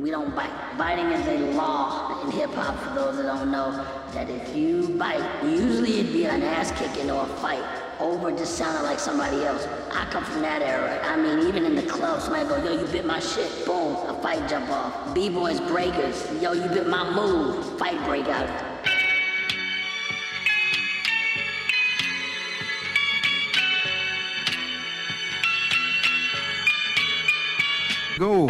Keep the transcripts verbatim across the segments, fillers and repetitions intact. We don't bite. Biting is a law in hip-hop, for those that don't know, that if you bite, usually it'd be an ass-kicking or a fight over just sounding like somebody else. I come from that era. I mean, even in the club, somebody go, yo, you bit my shit, boom, a fight jump off. B-boys, breakers, yo, you bit my move, fight break out. Go.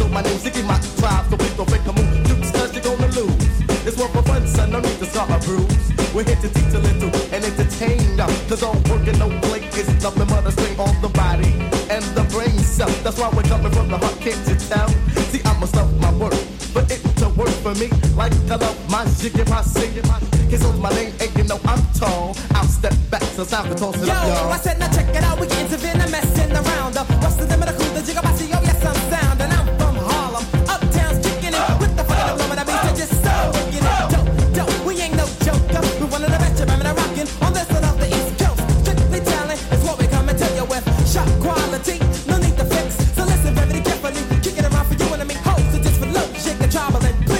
always on my knees to keep my tribe so we gon' make a move. Shoot, cause you're gonna lose. It's one for fun, son, no need to start a bruise. We're here to teach a little and entertain now, cause all work and no play is nothing but a strain on the body and the brain cell. That's why we're coming from the heart, can't you tell? See, I'ma stuff my work, but it to work for me. Like I love my jig and my singing. Kiss on my name, and you know I'm tall. I'll step back to sound control. Yo, y'all. I said, now check it out, we get into Vienna messing around. What's the name of the crew, the jig, I see, oh yes, I'm sound. And I'm from Harlem, uptown's kicking it. With the fucking of blowing, I mean, they're just so kicking it. Dope, dope, we ain't no joker. We one of the best, I'm rockin' on this side of the East Coast. Strictly talent is what we come and tell you with. Shot quality, no need to fix. So listen, baby, carefully, kick it around for you and I mean, hoes, so just for love, shake the trouble and please.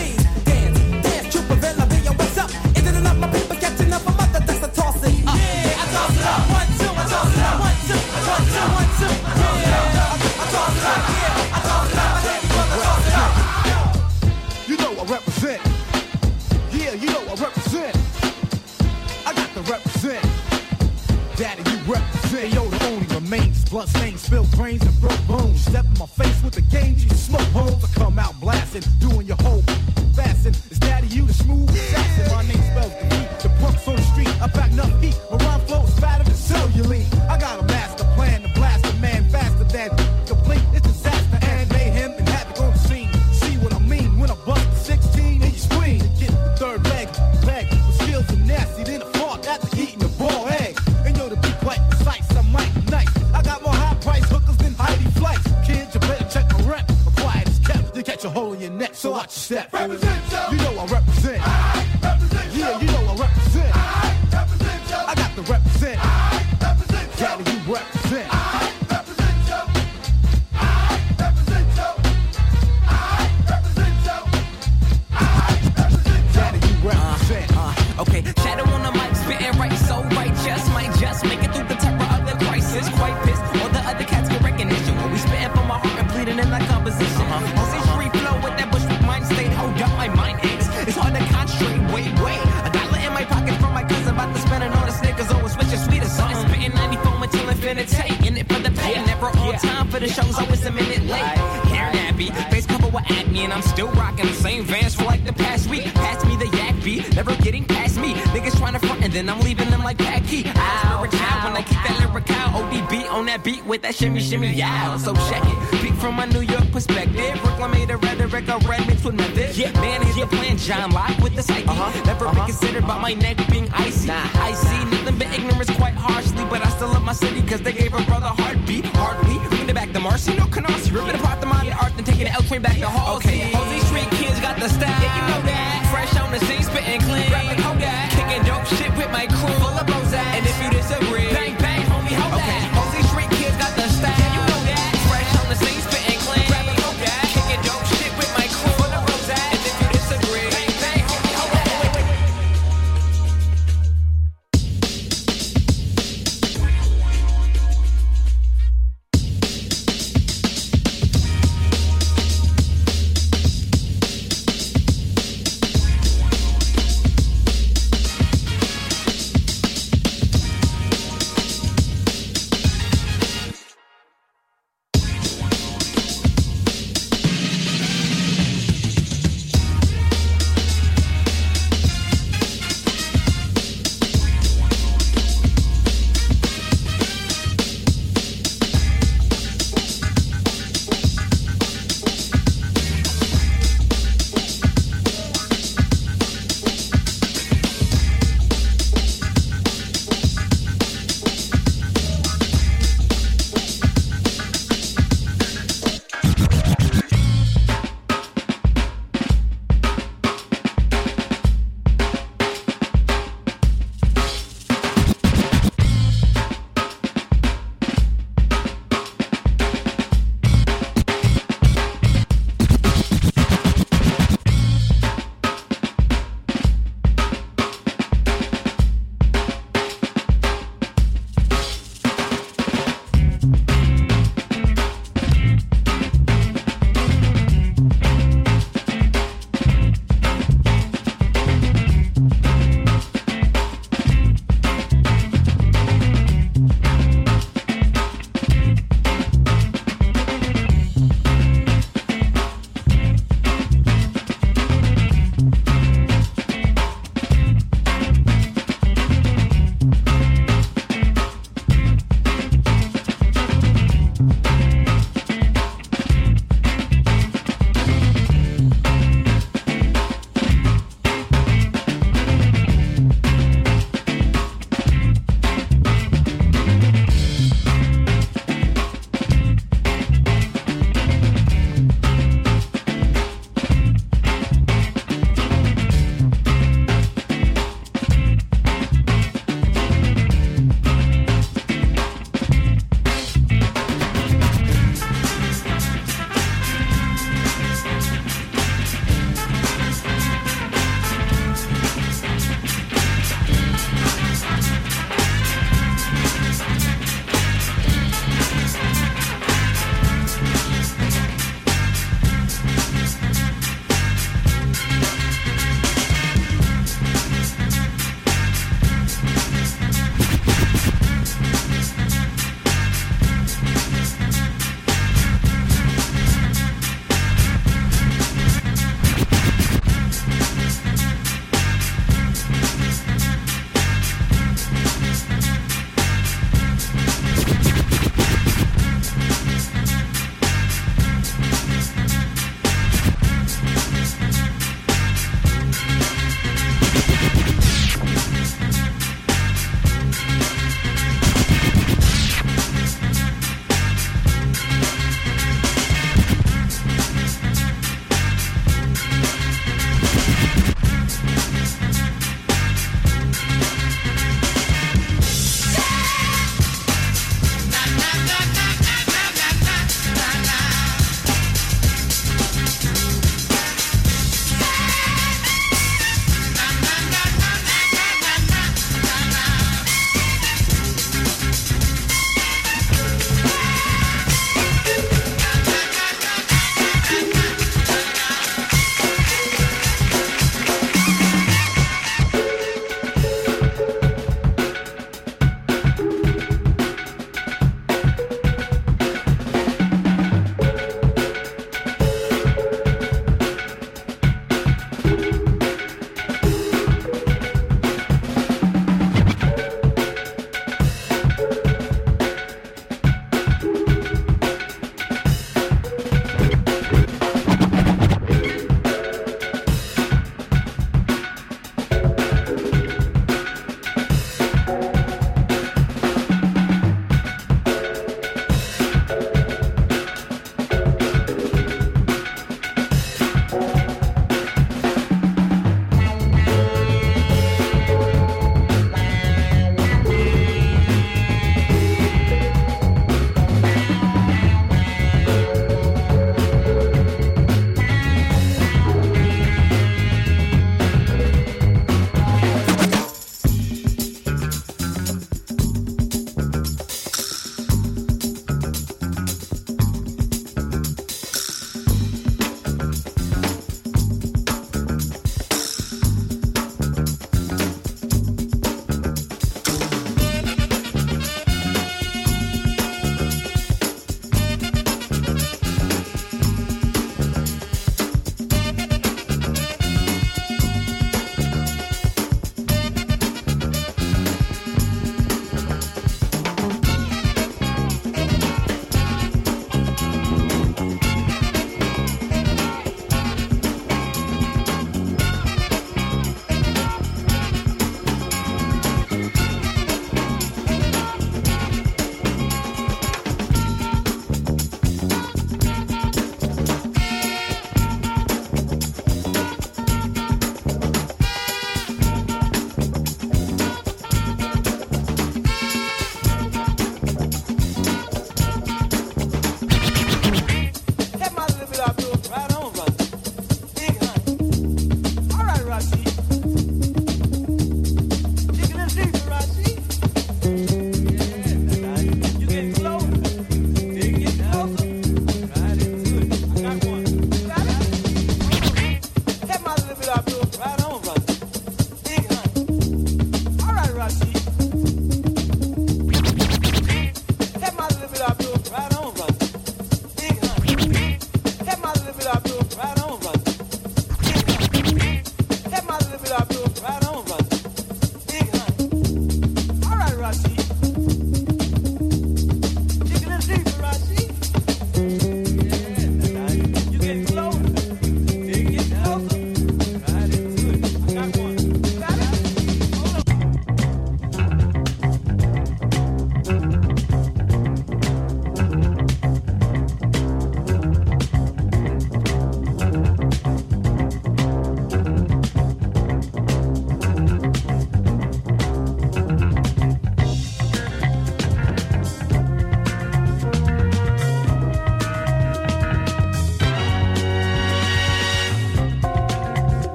Blood stains, spilled brains, and broke bones. Step in my face with the game, you smoke holes. I come out blasting, doing your whole fasting. Is daddy you the smooth assassin? Yeah. My name spells the beat, the punks on the street. I back up feet, my rhyme flow is fatter than cellulite. I got a master plan to blast a man faster than complete. It's disaster and mayhem and havoc on the scene. See what I mean when I bust the sixteen and you scream. To get the third leg, bag with skills and nasty, then a fart after eating the ball egg. And yo, to be quite precise, I might nice. A hole in your neck, so watch your step. Represent you. You know I represent. I represent you. Yeah, you know I represent. I represent you. I got to represent. I represent you. Daddy, you represent. I represent you. I represent you. I represent you. I represent you. Daddy, you represent. Uh, uh, okay, shadow on the mic, spitting right, so right. Just might just make it through the terror of the crisis. Quite pissed, all the other cats get recognition. We spitting for my heart and bleeding in that composition. Uh-huh. My mind aches. It's hard to concentrate. Wait, wait. A dollar in my pocket from my cousin about to spend it on a Snickers. Always with your sweetest song. Uh-huh. Spitting ninety-four until infinity. In it for the pain. Yeah. Never on yeah. time for the shows. Always a minute late. Right. Hair nappy. Right. Face cover with acne. And I'm still rocking the same Vans for like the past week. Pass me the yak beat. Never getting past me. Niggas trying to front and then I'm leaving them like Packy. I was out when I keep that lyric out. O D B on that beat with that shimmy shimmy yow. So check it. Peek from my New York perspective. Brooklyn made a rhetoric. A red mixed with method. Yeah. Man, here's yeah. the plan. John Locke with the psyche. Uh-huh. Never uh-huh. reconsidered uh-huh. about my neck being icy. Nah. I see nah. nothing but ignorance quite harshly. But I still love my city cause they gave a brother heartbeat. Hardly. Bring it back to Marcy. No Canarsie. Ripping apart the modern art. Then taking the L train back to Halsey. Okay. All these street kids got the style. Yeah, you know that. Fresh on the scene. Spitting clean. Rapping Kodak. Kicking dope shit with my crew. Full of bows. And if you disagree. Bang, bang, homie, hold okay. that. All these street kids got the style. Yeah, you know that. Fresh on the scene. Spitting clean. Rapping Kodak. Kicking dope shit with my crew. Full of bows. And if you disagree. Bang, bang, homie, hold that. Wait, wait, wait.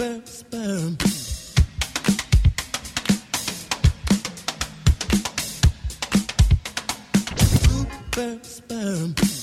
sperm, sperm. Sperm, sperm.